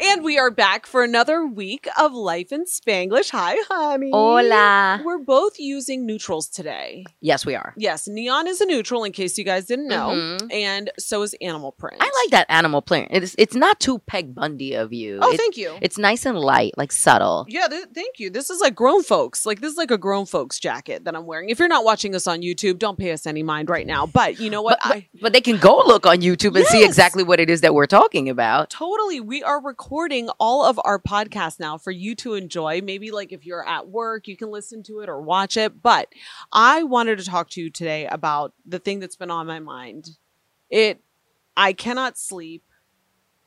And we are back for another week of Life in Spanglish. Hi, honey. Hola. We're both using neutrals today. Yes, we are. Yes, neon is a neutral, in case you guys didn't know. Mm-hmm. And so is animal print. I like that animal print. It's not too Peg Bundy of you. Oh, thank you. It's nice and light, like subtle. Yeah, thank you. This is like grown folks. Like, this is like a grown folks jacket that I'm wearing. If you're not watching us on YouTube, don't pay us any mind right now. But you know what? But they can go look on YouTube and see exactly what it is that we're talking about. Totally. We are recording all of our podcasts now for you to enjoy. Maybe like if you're at work, you can listen to it or watch it. But I wanted to talk to you today about the thing that's been on my mind. I cannot sleep.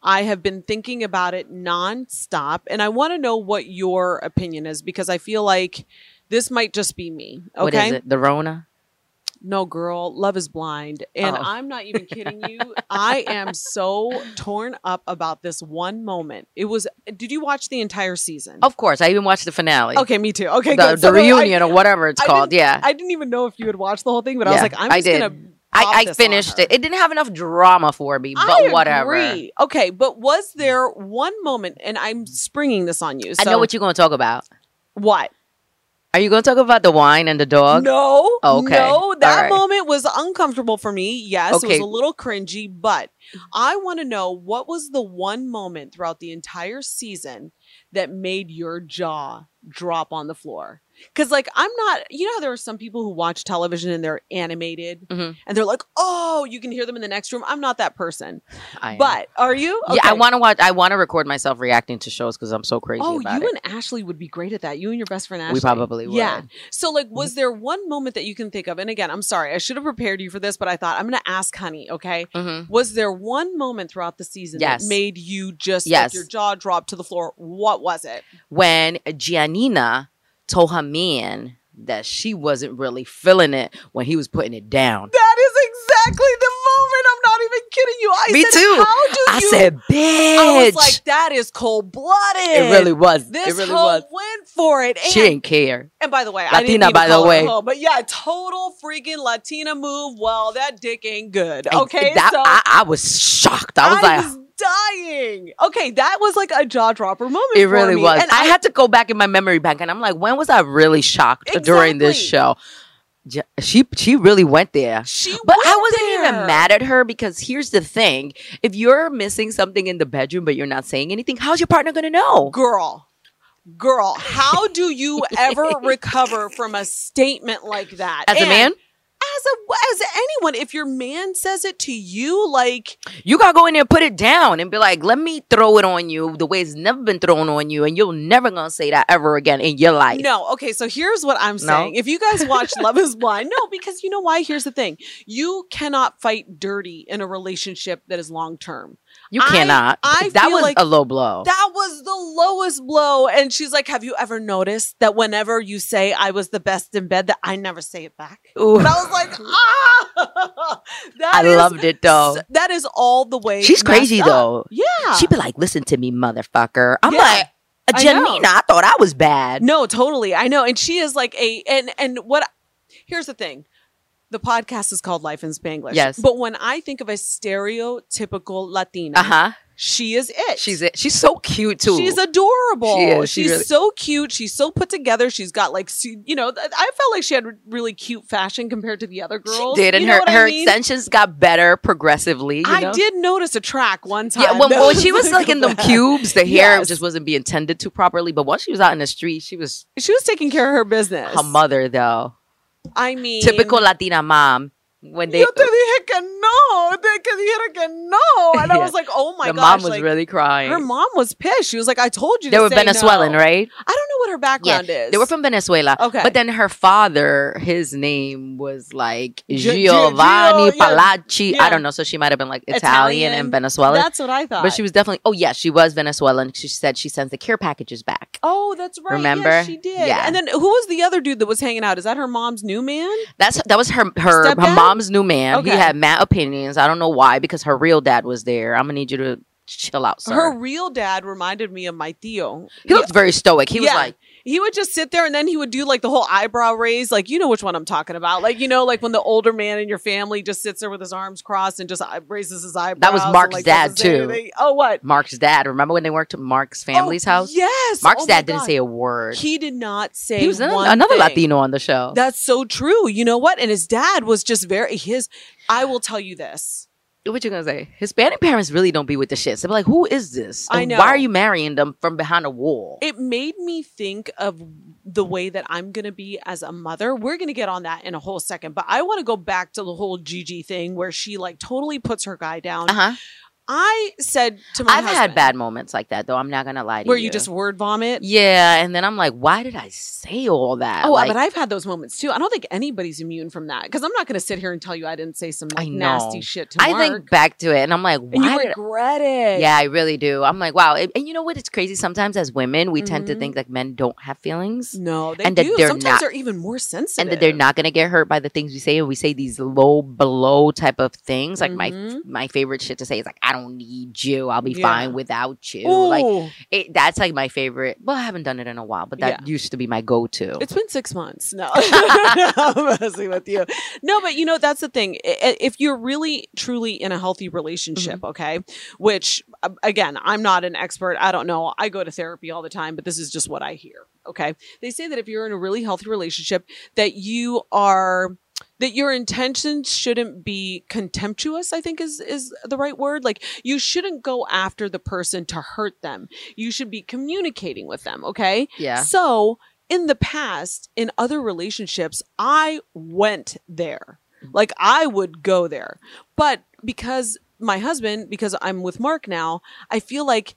I have been thinking about it nonstop. And I want to know what your opinion is, because I feel like this might just be me. Okay? What is it? The Rona? No, girl, Love is Blind. And I'm not even kidding you. I am so torn up about this one moment. Did you watch the entire season? Of course. I even watched the finale. Okay, me too. Okay, good. The reunion or whatever it's called. Yeah. I didn't even know if you had watched the whole thing, but I was like, I'm just going to. I finished it. It didn't have enough drama for me, but whatever. I agree. Okay, but was there one moment, and I'm springing this on you. So. I know what you're going to talk about. What? Are you going to talk about the wine and the dog? No. Okay. No, that moment was uncomfortable for me. Yes, okay. It was a little cringy, but I want to know, what was the one moment throughout the entire season that made your jaw drop on the floor? Because, like, I'm not, you know, how there are some people who watch television and they're animated and they're like, oh, you can hear them in the next room. I'm not that person. But are you? Okay. Yeah, I want to watch. I want to record myself reacting to shows because I'm so crazy about it. Oh, you and Ashley would be great at that. You and your best friend Ashley. We probably would. Yeah. So, like, was there one moment that you can think of? And again, I'm sorry, I should have prepared you for this, but I thought I'm going to ask honey, okay? Mm-hmm. Was there one moment throughout the season that made you just like, your jaw drop to the floor? What was it? When Giannina told her man that she wasn't really feeling it when he was putting it down. That is exactly the moment. I'm not even kidding you. I said, bitch. I was like, that is cold-blooded. It really was. This went for it. And she didn't care. And by the way, Latina, I didn't mean by the way. Home, but yeah, total freaking Latina move. Well, that dick ain't good. Okay. I was shocked. I was like, dying. Okay, that was like a jaw dropper moment. It really was. And I had to go back in my memory bank, and I'm like, when was I really shocked during this show? She really went there. I wasn't even mad at her, because here's the thing: if you're missing something in the bedroom but you're not saying anything, how's your partner gonna know? Girl, how do you ever recover from a statement like that as a man? As anyone, if your man says it to you, like, you gotta go in there and put it down and be like, let me throw it on you the way it's never been thrown on you, and you're never gonna say that ever again in your life. No, okay, so here's what I'm saying. If you guys watch Love is Blind, because you know why? Here's the thing. You cannot fight dirty in a relationship that is long term. You cannot. That was a low blow. That was the lowest blow. And she's like, have you ever noticed that whenever you say I was the best in bed, that I never say it back? Ooh. And I was like, ah! Loved it, though. That is all the way. She's crazy, though. Yeah. She'd be like, listen to me, motherfucker. I'm like, Giannina, I thought I was bad. No, totally. I know. And she is like here's the thing. The podcast is called Life in Spanglish. Yes. But when I think of a stereotypical Latina, she is it. She's it. She's so cute, too. She's adorable. She is. She's really so cute. She's so put together. She's got like, I felt like she had really cute fashion compared to the other girls. She did. And her extensions got better progressively. I did notice a track one time. Yeah, well, she was like in the cubes. The hair just wasn't being tended to properly. But once she was out in the street, she was taking care of her business. Her mother, though. I mean, typical Latina mom. When they, yo te dije que no, te dijera que no, and I was like, oh my gosh, the mom was like, really crying. Her mom was pissed. She was like, I told you. They were Venezuelan, right? I don't know what her background is. They were from Venezuela. Okay, but then her father, his name was like Giovanni Palacci. Yeah. I don't know, so she might have been like Italian and Venezuelan. That's what I thought. But she was definitely, she was Venezuelan. She said she sends the care packages back. Oh, that's right. Remember, she did. Yeah. And then who was the other dude that was hanging out? Is that her mom's new man? That was her mom. Mom's new man. Okay. He had mad opinions. I don't know why, because her real dad was there. I'm gonna need you to chill out, sir. Her real dad reminded me of my tío. He looked very stoic. He was like, he would just sit there and then he would do like the whole eyebrow raise, like, you know which one I'm talking about. Like, you know, like when the older man in your family just sits there with his arms crossed and just raises his eyebrows. That was Mark's dad too. What? Mark's dad. Remember when they worked at Mark's family's house? Yes. Mark's dad didn't say a word. He did not say He was another Latino on the show. That's so true. You know what? And his dad was just I will tell you this. What you gonna say? Hispanic parents really don't be with the shits. They're like, who is this? And I know. Why are you marrying them from behind a wall? It made me think of the way that I'm gonna be as a mother. We're gonna get on that in a whole second, but I want to go back to the whole Gigi thing where she like totally puts her guy down. I said to my husband, I've had bad moments like that, though. I'm not gonna lie to you. Where you just word vomit? Yeah, and then I'm like, why did I say all that? Oh, like, but I've had those moments too. I don't think anybody's immune from that, because I'm not gonna sit here and tell you I didn't say some nasty shit to Mark. I think back to it, and I'm like, why? And you regret it? Yeah, I really do. I'm like, wow. And you know what? It's crazy. Sometimes as women, we tend to think like men don't have feelings. No, they do. Sometimes they're even more sensitive, and that they're not gonna get hurt by the things we say. And we say these low blow type of things. Like my favorite shit to say is like, I don't need you. I'll be fine without you. Ooh. Like that's like my favorite. Well, I haven't done it in a while, but that used to be my go-to. It's been 6 months. No, I'm messing with you. No, but you know, that's the thing. If you're really, truly in a healthy relationship, okay, which again, I'm not an expert. I don't know. I go to therapy all the time, but this is just what I hear. Okay. They say that if you're in a really healthy relationship, that your intentions shouldn't be contemptuous, I think is the right word. Like, you shouldn't go after the person to hurt them. You should be communicating with them, okay? Yeah. So in the past, in other relationships, I went there. Like, I would go there. But because I'm with Mark now, I feel like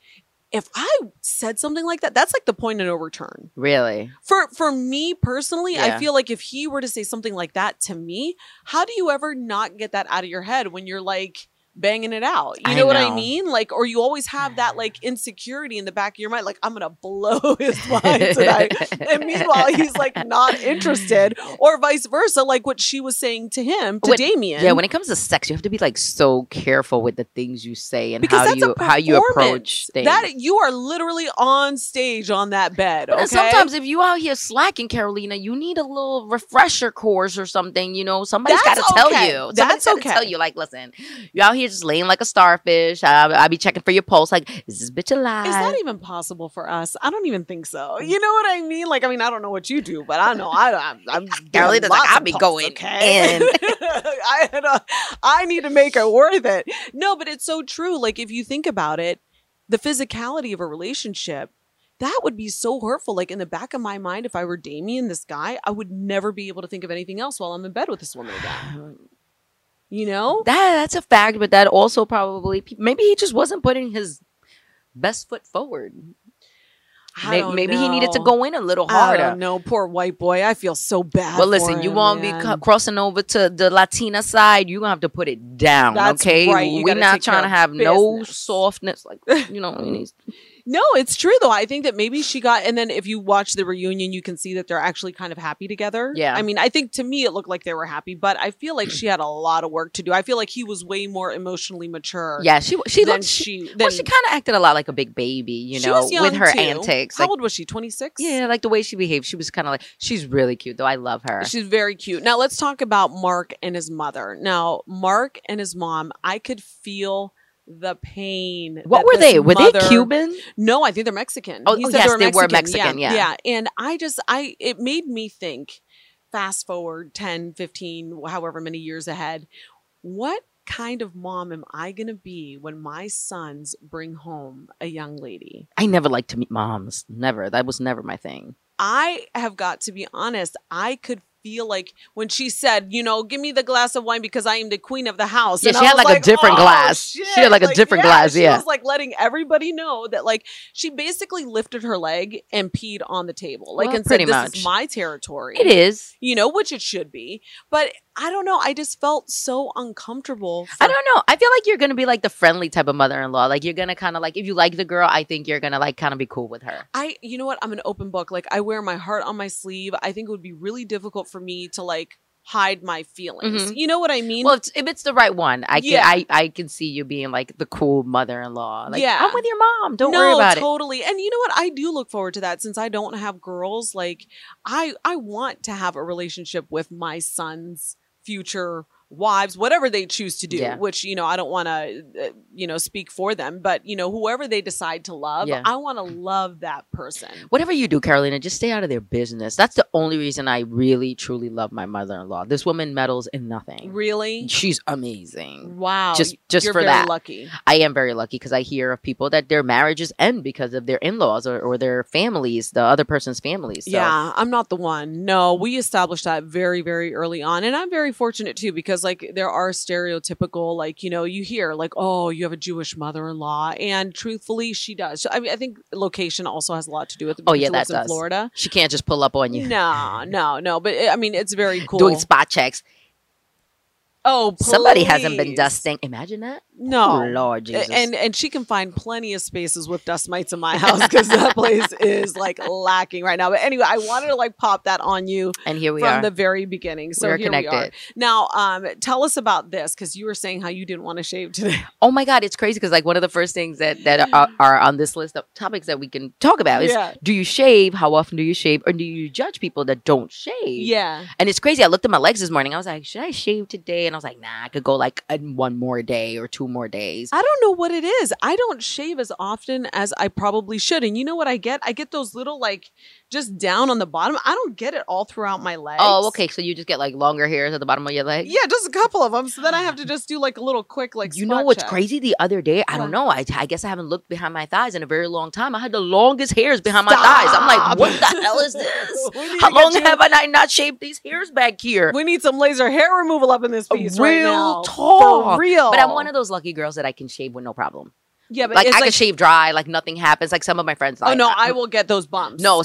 if I said something like that, that's like the point of no return. Really? For me personally, I feel like if he were to say something like that to me, how do you ever not get that out of your head when you're like banging it out? You know what I mean? Like, or you always have that like insecurity in the back of your mind. Like, I'm going to blow his mind tonight. And meanwhile, he's like not interested, or vice versa. Like what she was saying to him, Damien. Yeah. When it comes to sex, you have to be like so careful with the things you say and how you approach things. That you are literally on stage on that bed. Okay? Sometimes if you out here slacking, Carolina, you need a little refresher course or something, you know, somebody's got to tell you. Somebody's got to tell you, like, listen, you out here just laying like a starfish. I'll be checking for your pulse. Like, is this bitch alive? Is that even possible for us? I don't even think so. You know what I mean? Like, I mean, I don't know what you do, but I know I'm Carolina, like, I'll be going in. I need to make it worth it. No, but it's so true. Like, if you think about it, the physicality of a relationship, that would be so hurtful. Like, in the back of my mind, if I were Damien, this guy, I would never be able to think of anything else while I'm in bed with this woman again. You know, that's a fact, but that also probably maybe he just wasn't putting his best foot forward. Maybe he needed to go in a little harder. I don't know. Poor white boy. I feel so bad. Well, listen, for you won't be crossing over to the Latina side. You're going to have to put it down. That's okay. Right. We're not trying to have no softness. Like, you know, no, it's true, though. I think that maybe she got, and then if you watch the reunion, you can see that they're actually kind of happy together. Yeah. I mean, I think to me, it looked like they were happy, but I feel like she had a lot of work to do. I feel like he was way more emotionally mature. Yeah. She kind of acted a lot like a big baby, you know, with her antics. How old was she? 26? Yeah. Like the way she behaved, she was kind of like, she's really cute, though. I love her. She's very cute. Now, let's talk about Mark and his mother. Now, Mark and his mom, I could feel the pain. What were they? Were they Cuban? No, I think they're Mexican. Oh, yes, they were Mexican. Yeah. And it made me think, fast forward 10, 15, however many years ahead, what kind of mom am I going to be when my sons bring home a young lady? I never liked to meet moms. Never. That was never my thing. I have got to be honest. I could feel like when she said, you know, give me the glass of wine because I am the queen of the house. Yeah, and she had like a different glass. Shit. She had like a different glass. Yeah. She was like letting everybody know that like she basically lifted her leg and peed on the table. Like, well, and said, this is my territory. It is. You know, which it should be. But I don't know. I just felt so uncomfortable. I don't know. I feel like you're going to be like the friendly type of mother-in-law. Like you're going to kind of like, if you like the girl, I think you're going to like kind of be cool with her. You know what? I'm an open book. Like I wear my heart on my sleeve. I think it would be really difficult for me to like hide my feelings. Mm-hmm. You know what I mean? Well, if it's the right one, I can see you being like the cool mother-in-law. Like, yeah. I'm with your mom. Don't worry about it. And you know what? I do look forward to that since I don't have girls. Like I want to have a relationship with my son's future wives, whatever they choose to do, which, you know, I don't want to, speak for them, but, you know, whoever they decide to love, I want to love that person. Whatever you do, Carolina, just stay out of their business. That's the only reason I really, truly love my mother-in-law. This woman meddles in nothing. Really? She's amazing. Wow. Just for that. You're very lucky. I am very lucky because I hear of people that their marriages end because of their in-laws or their families, the other person's families. So. Yeah, I'm not the one. No, we established that very, very early on. And I'm very fortunate too, because like there are stereotypical, like, you know, you hear like, oh, you have a Jewish mother-in-law, and truthfully she does. I mean, I think location also has a lot to do with it. Oh yeah, that does. In Florida, she can't just pull up on you. No. But I mean, it's very cool doing spot checks. Oh, please. Somebody hasn't been dusting. Imagine that. No. Oh, Lord Jesus. And she can find plenty of spaces with dust mites in my house because that place is like lacking right now. But anyway, I wanted to like pop that on you. And here we are. From the very beginning. So here we are. Now, tell us about this because you were saying how you didn't want to shave today. Oh my God. It's crazy because like one of the first things that are on this list of topics that we can talk about is do you shave? How often do you shave? Or do you judge people that don't shave? Yeah. And it's crazy. I looked at my legs this morning. I was like, should I shave today? And I was like, nah, I could go like one more day or two more days. I don't know what it is. I don't shave as often as I probably should. And you know what I get? I get those little like just down on the bottom. I don't get it all throughout my legs. Oh, okay. So you just get like longer hairs at the bottom of your leg? Yeah, just a couple of them. So then I have to just do like a little quick like You know what's crazy? The other day, I don't know. I guess I haven't looked behind my thighs in a very long time. I had the longest hairs behind my thighs. I'm like, what the hell is this? How long have I not shaved these hairs back here? We need some laser hair removal up in this piece right now. Real talk. For real. But I'm one of those lucky girls that I can shave with no problem. Yeah, but like I can shave dry, like nothing happens. Like some of my friends, like, oh no, I will get those bumps. No,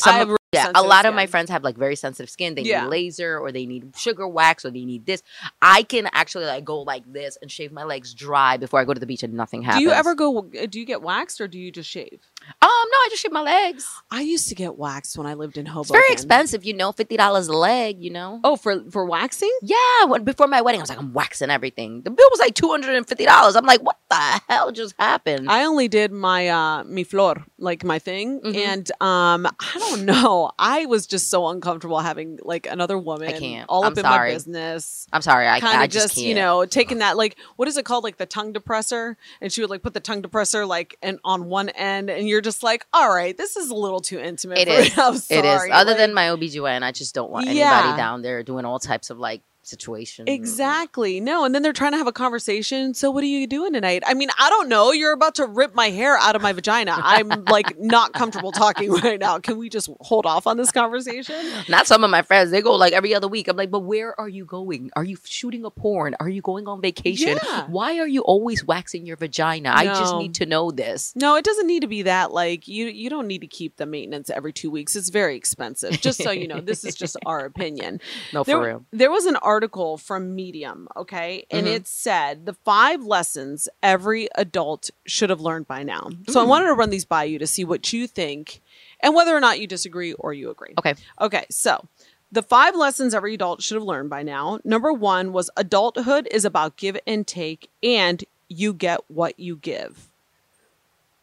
a lot of my friends have like very sensitive skin. They need laser, or they need sugar wax, or they need this. I can actually like go like this and shave my legs dry before I go to the beach, and nothing happens. Do you get waxed, or do you just shave? No, I just shave my legs. I used to get waxed when I lived in Hoboken. It's very expensive, you know, $50 a leg, you know. Oh, for waxing? Yeah, before my wedding, I was like, I'm waxing everything. The bill was like $250. I'm like, what the hell just happened? I only did my mi flor, like my thing, and I don't know. I was just so uncomfortable having like another woman my business. I'm sorry, I just can't. You know, taking that like what is it called, like the tongue depressor, and she would like put the tongue depressor like and on one end, and you're just like, all right, this is a little too intimate. It is. I'm sorry. It is. Other than my OBGYN, I just don't want anybody down there doing all types of like situation. Exactly. No. And then they're trying to have a conversation. So what are you doing tonight? I mean, I don't know. You're about to rip my hair out of my vagina. I'm like not comfortable talking right now. Can we just hold off on this conversation? Not some of my friends. They go like every other week. I'm like, but where are you going? Are you shooting a porn? Are you going on vacation? Yeah. Why are you always waxing your vagina? No. I just need to know this. No, it doesn't need to be that. Like you don't need to keep the maintenance every 2 weeks. It's very expensive. Just so you know, this is just our opinion. No, for real. There was an article from Medium, okay? And it said the 5 lessons every adult should have learned by now. So I wanted to run these by you to see what you think and whether or not you disagree or you agree. Okay. Okay. So the 5 lessons every adult should have learned by now. Number 1 was adulthood is about give and take, and you get what you give.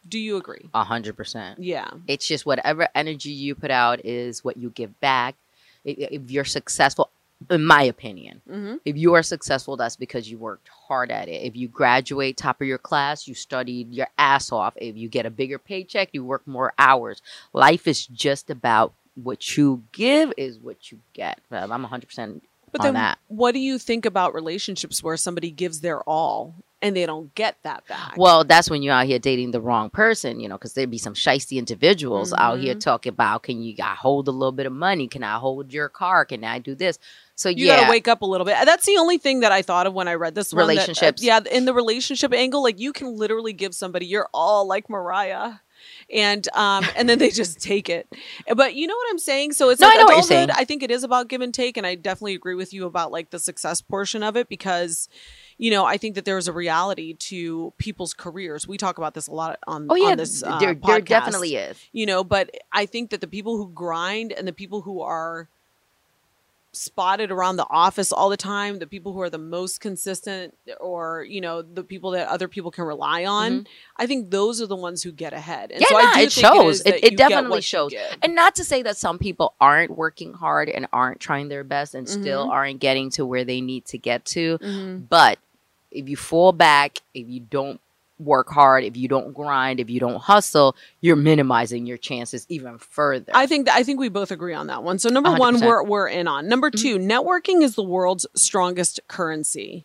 Do you agree? 100%. Yeah. It's just whatever energy you put out is what you give back. If you're successful, in my opinion, if you are successful, that's because you worked hard at it. If you graduate top of your class, you studied your ass off. If you get a bigger paycheck, you work more hours. Life is just about what you give is what you get. I'm 100% on that. What do you think about relationships where somebody gives their all and they don't get that back? Well, that's when you're out here dating the wrong person, you know, because there'd be some shiesty individuals out here talking about, I hold a little bit of money? Can I hold your car? Can I do this? So you gotta wake up a little bit. That's the only thing that I thought of when I read this. Relationships. In the relationship angle, like you can literally give somebody your all, like Mariah, and then they just take it. But you know what I'm saying? So it's like adulthood. I think it is about give and take, and I definitely agree with you about like the success portion of it because, you know, I think that there is a reality to people's careers. We talk about this a lot on this podcast. There definitely is. You know, but I think that the people who grind and the people who are spotted around the office all the time, the people who are the most consistent or, you know, the people that other people can rely on, I think those are the ones who get ahead. And it shows. It definitely shows. And not to say that some people aren't working hard and aren't trying their best and still aren't getting to where they need to get to. But if you fall back, if you don't work hard, if you don't grind, if you don't hustle, you're minimizing your chances even further. I think we both agree on that one. So number 100%. One, we're in on. Number 2, networking is the world's strongest currency.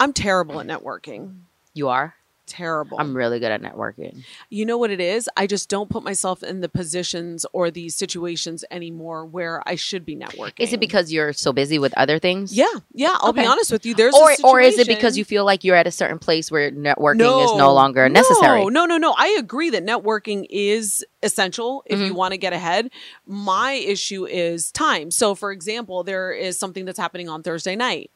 I'm terrible at networking. You are? Terrible. I'm really good at networking. You know what it is? I just don't put myself in the positions or the situations anymore where I should be networking. Is it because you're so busy with other things? Yeah. Yeah. I'll be honest with you. Or is it because you feel like you're at a certain place where networking is no longer necessary? No. I agree that networking is essential if you want to get ahead. My issue is time. So for example, there is something that's happening on Thursday night.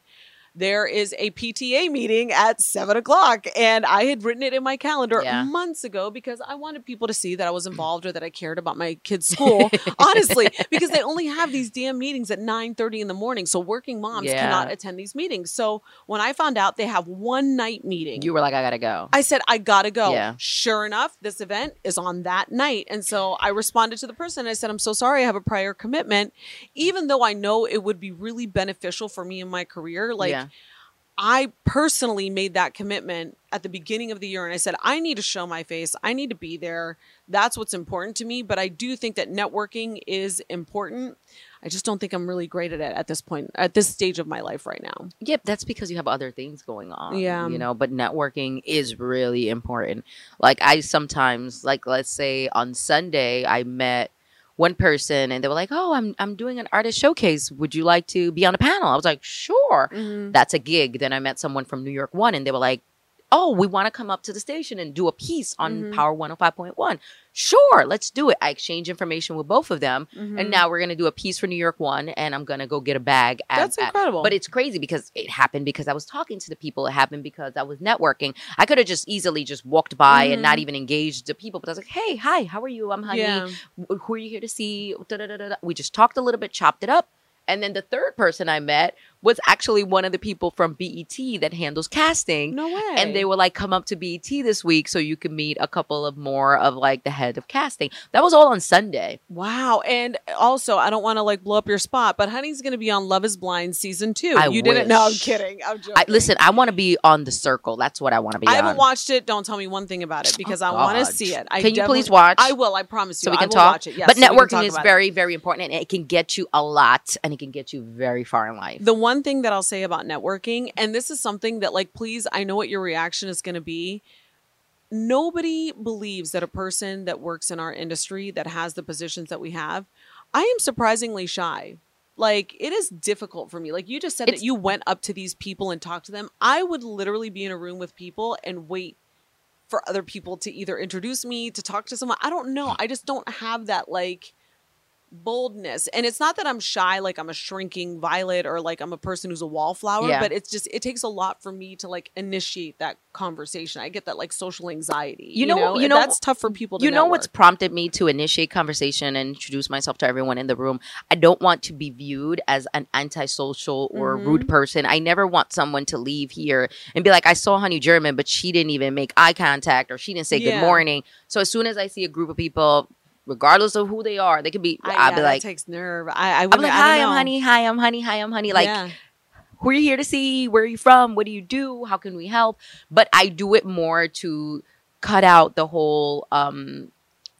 There is a PTA meeting at 7:00 and I had written it in my calendar months ago because I wanted people to see that I was involved or that I cared about my kids' school, honestly, because they only have these damn meetings at 9:30 in the morning. So working moms cannot attend these meetings. So when I found out they have one night meeting. You were like, I got to go. I said, I got to go. Yeah. Sure enough, this event is on that night. And so I responded to the person and I said, I'm so sorry, I have a prior commitment, even though I know it would be really beneficial for me in my career. Like, I personally made that commitment at the beginning of the year. And I said, I need to show my face. I need to be there. That's what's important to me. But I do think that networking is important. I just don't think I'm really great at it at this point, at this stage of my life right now. Yep. That's because you have other things going on, you know, but networking is really important. Like I sometimes, like, let's say on Sunday, I met one person and they were like, oh, I'm doing an artist showcase. Would you like to be on a panel? I was like, sure. That's a gig. Then I met someone from New York One and they were like, oh, we want to come up to the station and do a piece on Power 105.1. Sure, let's do it. I exchange information with both of them. And now we're going to do a piece for New York One and I'm going to go get a bag. That's incredible. But it's crazy because it happened because I was talking to the people. It happened because I was networking. I could have just easily just walked by and not even engaged the people. But I was like, hey, hi, how are you? I'm Honey. Yeah. Who are you here to see? We just talked a little bit, chopped it up. And then the third person I met was actually one of the people from BET that handles casting. No way. And they were like, come up to BET this week so you can meet a couple of more of like the head of casting. That was all on Sunday. Wow. And also, I don't want to like blow up your spot, but Honey's going to be on Love is Blind season 2. I wish. No, I'm kidding. I'm joking. Listen, I want to be on The Circle. That's what I want to be on. I haven't watched it. Don't tell me one thing about it because I want to see it. Can you please watch? I will. I promise you. So we can talk. Watch it. Yes, but networking is very, very important, and it can get you a lot, and it can get you very far in life. The one thing that I'll say about networking, and this is something that, like, please, I know what your reaction is going to be. Nobody believes that a person that works in our industry that has the positions that we have, I am surprisingly shy. Like, it is difficult for me. Like, you just said that you went up to these people and talked to them. I would literally be in a room with people and wait for other people to either introduce me, to talk to someone. I don't know. I just don't have that, like, boldness. And it's not that I'm shy, like I'm a shrinking violet or like I'm a person who's a wallflower, but it's just, it takes a lot for me to like initiate that conversation. I get that like social anxiety. You know, that's tough for people to know what's prompted me to initiate conversation and introduce myself to everyone in the room. I don't want to be viewed as an antisocial or rude person. I never want someone to leave here and be like, I saw Honey German, but she didn't even make eye contact or she didn't say good morning. So as soon as I see a group of people, regardless of who they are, they could be. I'll be like, that takes nerve. I would be like, hi, I'm Honey. Hi, I'm Honey. Hi, I'm Honey. Like, who are you here to see? Where are you from? What do you do? How can we help? But I do it more to cut out the whole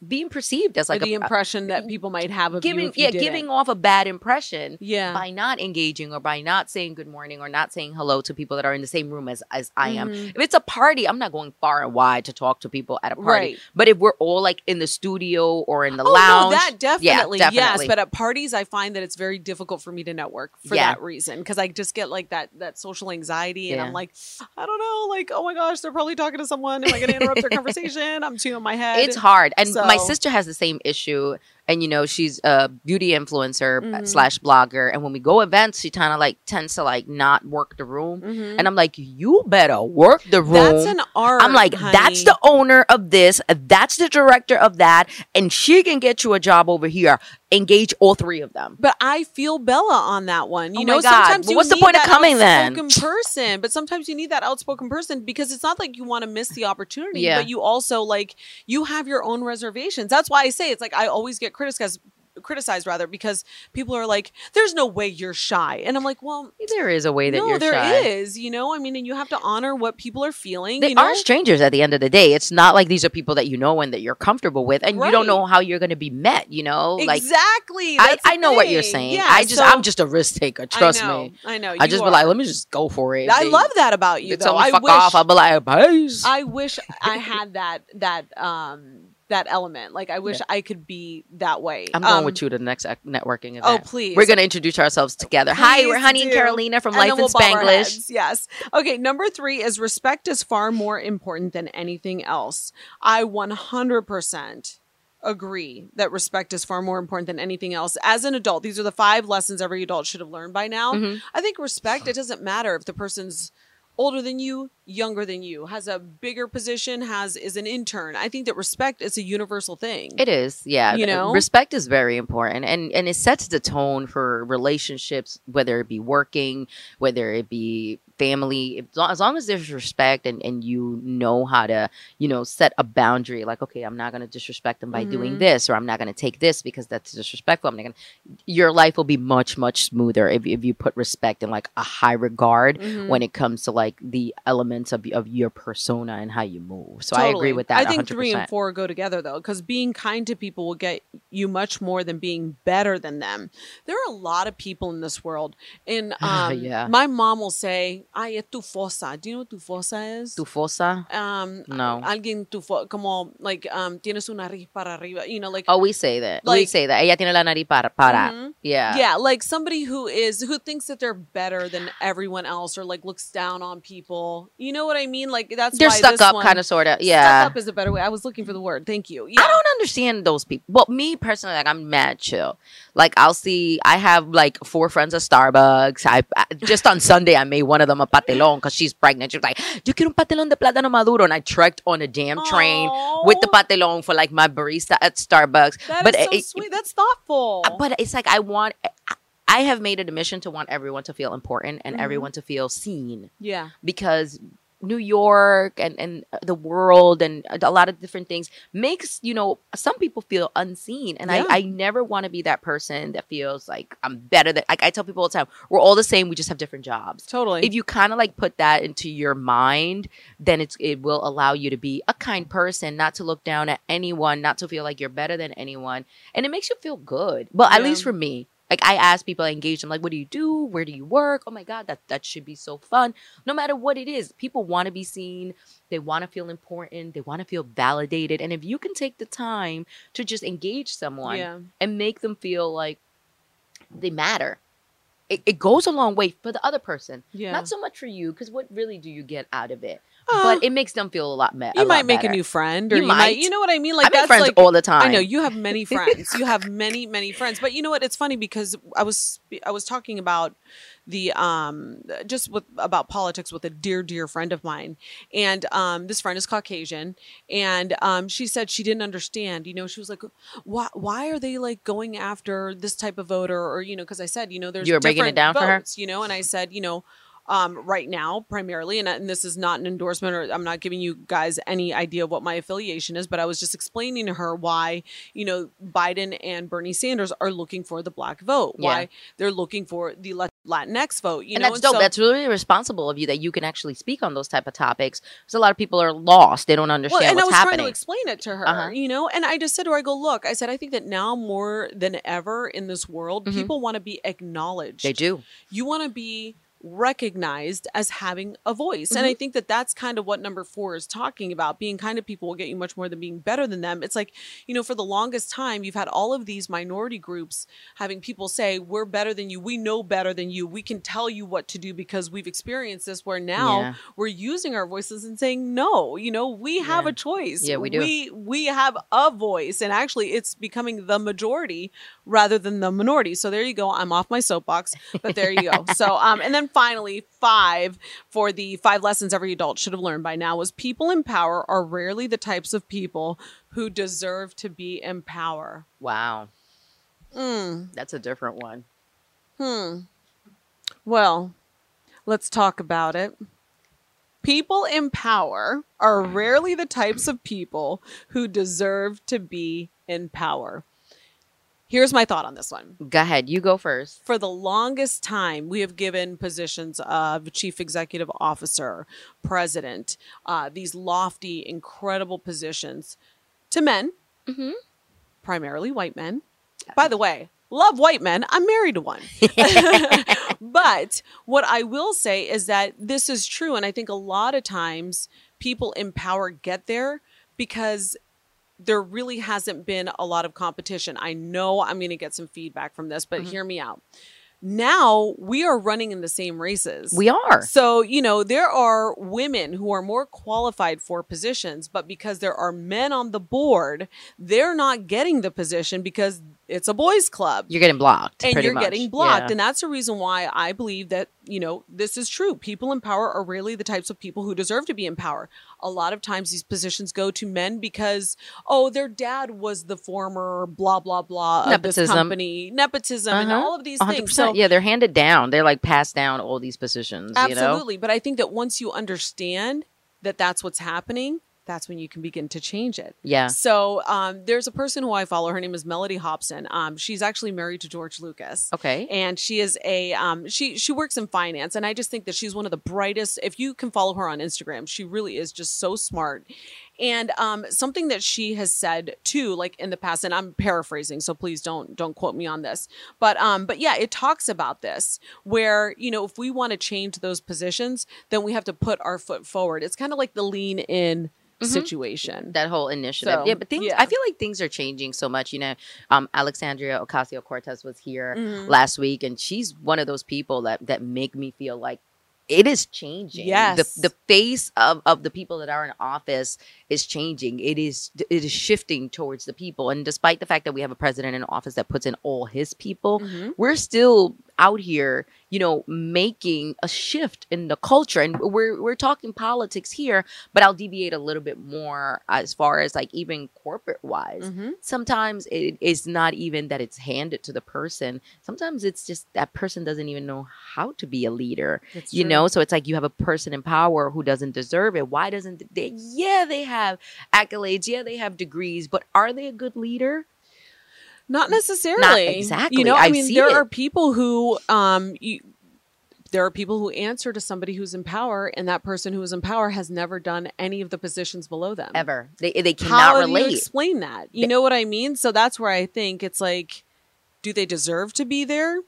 being perceived as like the impression that people might have of you. If you did giving off a bad impression by not engaging or by not saying good morning or not saying hello to people that are in the same room as I am. If it's a party, I'm not going far and wide to talk to people at a party. Right. But if we're all like in the studio or in the lounge, no, that definitely, yes. But at parties, I find that it's very difficult for me to network for that reason because I just get like that social anxiety and I'm like, I don't know, like, oh my gosh, they're probably talking to someone. Am I going to interrupt their conversation? I'm too in my head. It's hard. And so, my sister has the same issue, and you know she's a beauty influencer slash blogger. And when we go events, she kind of like tends to like not work the room. And I'm like, you better work the room. That's an art. I'm like, honey. That's the owner of this. That's the director of that, and she can get you a job over here. Engage all three of them. But I feel Bella on that one. You know, sometimes what's the point of coming then? Person, but sometimes you need that outspoken person because it's not like you want to miss the opportunity, but you also like you have your own reservations. That's why I say it's like I always get criticized because people are like, there's no way you're shy. And I'm like, well, there is a way that you're shy. No, there is, you know, I mean, and you have to honor what people are feeling. They are strangers at the end of the day. It's not like these are people that you know and that you're comfortable with and you don't know how you're going to be met, you know? Exactly. Like, I know what you're saying. Yeah, I'm just a risk taker. Trust me. I know. I just be like, let me just go for it. I love that about you, though. I wish, I'll be like, peace. I wish I had that element. Like, I wish I could be that way. I'm going with you to the next networking event. Oh, please. We're going to introduce ourselves together. Hi, we're Honey and Carolina from Life in Spanglish. Yes. Okay, number 3 is respect is far more important than anything else. I 100% agree that respect is far more important than anything else. As an adult, these are the 5 lessons every adult should have learned by now. I think respect, it doesn't matter if the person's older than you, younger than you, has a bigger position, is an intern. I think that respect is a universal thing. It is, yeah. You know? Respect is very important, and it sets the tone for relationships, whether it be working, whether it be family. As long as there's respect and you know how to, you know, set a boundary. Like, okay, I'm not going to disrespect them by doing this, or I'm not going to take this because that's disrespectful. Your life will be much, much smoother if you put respect and like a high regard when it comes to like the elements of your persona and how you move. So totally. I agree with that. I think 100%. 3 and 4 go together though, because being kind to people will get you much more than being better than them. There are a lot of people in this world, and my mom will say, "Ay, tu fosa." Do you know what tu fosa is? Tu fosa? No. Alguien tu fosa, como like tienes una nariz para arriba. You know, like we say that. Like, we say that. Ella tiene la nariz para. Yeah. Yeah, like somebody who thinks that they're better than everyone else or like looks down on people, you know what I mean? Like that's they're why stuck up, kind of, sort of. Yeah, stuck up is a better way. I was looking for the word. Thank you. Yeah. I don't understand those people. Well, me personally, like I'm mad chill. Like I'll see. I have like 4 friends at Starbucks. I just on Sunday I made one of them a patelón because she's pregnant. She was like, "You quiero un patelón de plátano maduro," and I trekked on a damn train with the patelón for like my barista at Starbucks. That is so sweet. That's thoughtful. But it's like I want. I have made it a mission to want everyone to feel important and everyone to feel seen. Yeah. Because New York and the world and a lot of different things makes, you know, some people feel unseen. And I never want to be that person that feels like I'm better than, like I tell people all the time, we're all the same. We just have different jobs. Totally. If you kind of like put that into your mind, then it will allow you to be a kind person, not to look down at anyone, not to feel like you're better than anyone. And it makes you feel good. Well, at least for me. Like, I ask people, I engage them, like, what do you do? Where do you work? Oh, my God, that should be so fun. No matter what it is, people want to be seen. They want to feel important. They want to feel validated. And if you can take the time to just engage someone and make them feel like they matter, it goes a long way for the other person. Yeah. Not so much for you, because what really do you get out of it? But it makes them feel a lot better. You might make a new friend, or you might. You know what I mean? Like, I make friends like, all the time. I know you have many friends. You have many, many friends. But you know what? It's funny because I was talking about the about politics with a dear friend of mine, and this friend is Caucasian, and she said she didn't understand. You know, she was like, "Why are they like going after this type of voter?" Or you know, because I said, you know, there's you were breaking it down votes, for her, you know, and I said, you know. Right now, primarily, and this is not an endorsement, or I'm not giving you guys any idea of what my affiliation is, but I was just explaining to her why, you know, Biden and Bernie Sanders are looking for the black vote, why they're looking for the Latinx vote. You know? That's dope. So, that's really responsible of you that you can actually speak on those type of topics, because a lot of people are lost. They don't understand what's happening. Trying to explain it to her, you know, and I just said to her, I go, look, I said, I think that now more than ever in this world, people want to be acknowledged. They do. You want to be recognized as having a voice. And I think that that's kind of what number 4 is talking about. Being kind to people will get you much more than being better than them. It's like, you know, for the longest time, you've had all of these minority groups having people say, we're better than you. We know better than you. We can tell you what to do because we've experienced this, where now we're using our voices and saying, no, you know, we have a choice. Yeah, we do. We have a voice. And actually it's becoming the majority rather than the minority. So there you go. I'm off my soapbox, but there you go. So, and then finally, 5 for the 5 lessons every adult should have learned by now was people in power are rarely the types of people who deserve to be in power. Wow. That's a different one. Well, let's talk about it. People in power are rarely the types of people who deserve to be in power. Here's my thought on this one. Go ahead. You go first. For the longest time, we have given positions of chief executive officer, president, these lofty, incredible positions to men, primarily white men. By the way, love white men. I'm married to one. But what I will say is that this is true. And I think a lot of times people in power get there because there really hasn't been a lot of competition. I know I'm going to get some feedback from this, but hear me out. Now we are running in the same races. We are. So, you know, there are women who are more qualified for positions, but because there are men on the board, they're not getting the position because it's a boys' club. You're getting blocked. And you're getting blocked. Yeah. And that's the reason why I believe that, you know, this is true. People in power are really the types of people who deserve to be in power. A lot of times these positions go to men because, oh, their dad was the former blah, blah, blah of this company. Nepotism and all of these things. So, yeah, they're handed down. They're like passed down all these positions. Absolutely. You know? But I think that once you understand that that's what's happening, that's when you can begin to change it. Yeah. So there's a person who I follow. Her name is Melody Hobson. She's actually married to George Lucas. Okay. And she is a she works in finance. And I just think that she's one of the brightest. If you can follow her on Instagram, she really is just so smart. And something that she has said too, like in the past, and I'm paraphrasing, so please don't quote me on this. But yeah, it talks about this where, you know, if we want to change those positions, then we have to put our foot forward. It's kind of like the lean in situation, that whole initiative. So, yeah, but things, I feel like things are changing so much. You know, Alexandria Ocasio-Cortez was here last week, and she's one of those people that make me feel like it is changing. Yes. The face of the people that are in office is changing. It is shifting towards the people. And despite the fact that we have a president in office that puts in all his people, we're still out here, you know, making a shift in the culture. And we're talking politics here, but I'll deviate a little bit more as far as like even corporate wise. Mm-hmm. Sometimes it's not even that it's handed to the person. Sometimes it's just that person doesn't even know how to be a leader. That's you true. Know, so it's like you have a person in power who doesn't deserve it. Why doesn't they? Yeah, they have accolades. Yeah, they have degrees, but are they a good leader? Not necessarily. Not exactly. You know, I mean, there are people who, there are people who answer to somebody who's in power, and that person who is in power has never done any of the positions below them ever. They cannot relate. How do you explain that? You know what I mean? So that's where I think it's like, do they deserve to be there?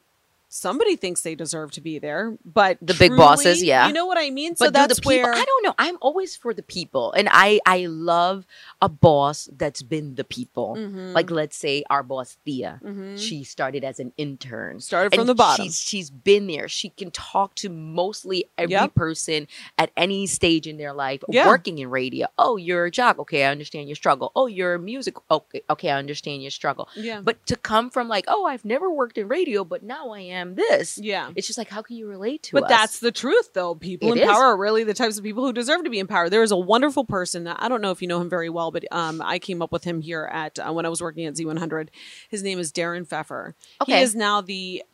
Somebody thinks they deserve to be there, but the truly, big bosses, yeah, you know what I mean. But so that's where I don't know. I'm always for the people, and I love a boss that's been the people. Mm-hmm. Like let's say our boss Thea, mm-hmm. she started as an intern, started from the bottom. She's been there. She can talk to mostly every yep. person at any stage in their life. Yeah. Working in radio, oh, you're a jock. Okay, I understand your struggle. Oh, you're a music. Okay, I understand your struggle. Yeah, but to come from like, oh, I've never worked in radio, but now I am. This yeah, it's just like how can you relate to us? But that's the truth though. People in power are really the types of people who deserve to be in power. There is a wonderful person that I don't know if you know him very well, but I came up with him here at when I was working at Z100. His name is Darren Pfeffer. Okay. He is now the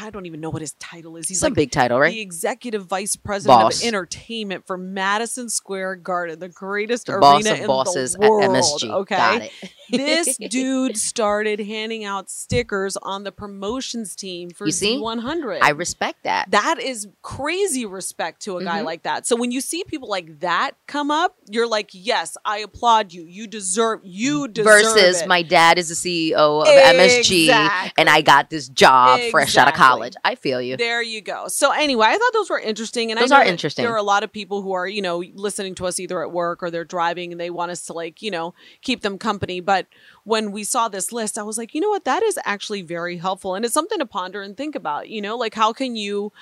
I don't even know what his title is. He's some like big title, right? The executive vice president boss. Of entertainment for Madison Square Garden, the greatest the arena boss of in bosses the world. At MSG. Okay, got it. This dude started handing out stickers on the promotions team for Z100. I respect that. That is crazy respect to a guy mm-hmm. like that. So when you see people like that come up, you're like, yes, I applaud you. You deserve versus it. My dad is the CEO of exactly. MSG and I got this job exactly. fresh out of college. I feel you. There you go. So anyway, I thought those were interesting. And those I know are interesting. There are a lot of people who are, you know, listening to us either at work or they're driving and they want us to like, you know, keep them company. But when we saw this list, I was like, you know what? That is actually very helpful. And it's something to ponder and think about, you know, like how can you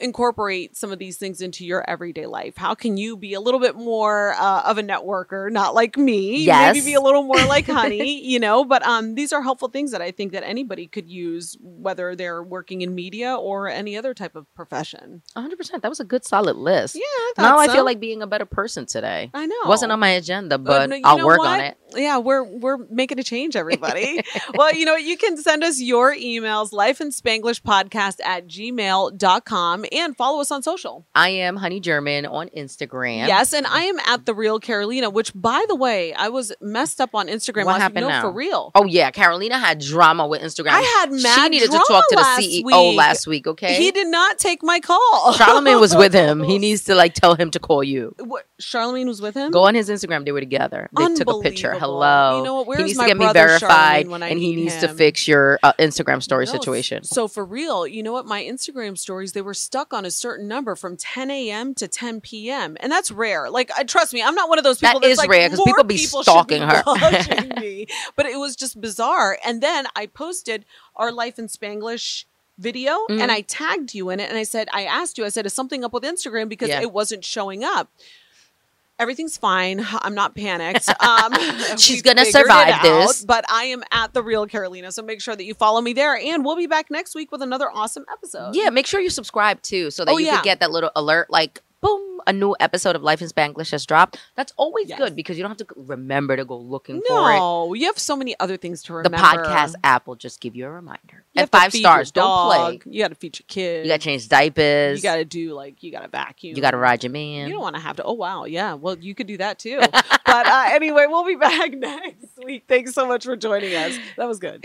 incorporate some of these things into your everyday life? How can you be a little bit more of a networker, not like me, yes. maybe be a little more like Honey, you know, but these are helpful things that I think that anybody could use, whether they're working in media or any other type of profession. 100%. That was a good solid list. Yeah. I feel like being a better person today. I know. Wasn't on my agenda, but no, I'll work on it. Yeah, we're making a change, everybody. Well, you know, you can send us your emails, lifeinspanglishpodcast@gmail.com, and follow us on social. I am Honey German on Instagram. Yes, and I am at The Real Carolina, which, by the way, I was messed up on Instagram. What happened now? For real. Oh, yeah. Carolina had drama with Instagram. I had mad drama. She needed to talk to the CEO last week, okay? He did not take my call. Charlemagne was with him. He needs to, like, tell him to call you. What? Charlemagne was with him? Go on his Instagram. They were together. They took a picture. Hello. You know what? Where he needs to get me verified, and he needs to fix your Instagram story situation. So for real, you know what? My Instagram stories, they were stuck on a certain number from 10 a.m. to 10 p.m. And that's rare. Like, trust me, I'm not one of those people that's like, rare because people be stalking her. But it was just bizarre. And then I posted our Life in Spanglish video and I tagged you in it. And I asked you, is something up with Instagram? Because it wasn't showing up. Everything's fine. I'm not panicked. She's going to survive this. But I am at The Real Carolina. So make sure that you follow me there. And we'll be back next week with another awesome episode. Yeah. Make sure you subscribe too so that you can get that little alert like, boom, a new episode of Life in Spanglish has dropped. That's always good because you don't have to remember to go looking for it. No, you have so many other things to remember. The podcast app will just give you a reminder. You at 5 stars, don't play. You got to feed your kid. You got to change diapers. You got to do like, you got to vacuum. You got to ride your man. You don't want to have to. Oh, wow. Yeah. Well, you could do that too. But anyway, we'll be back next week. Thanks so much for joining us. That was good.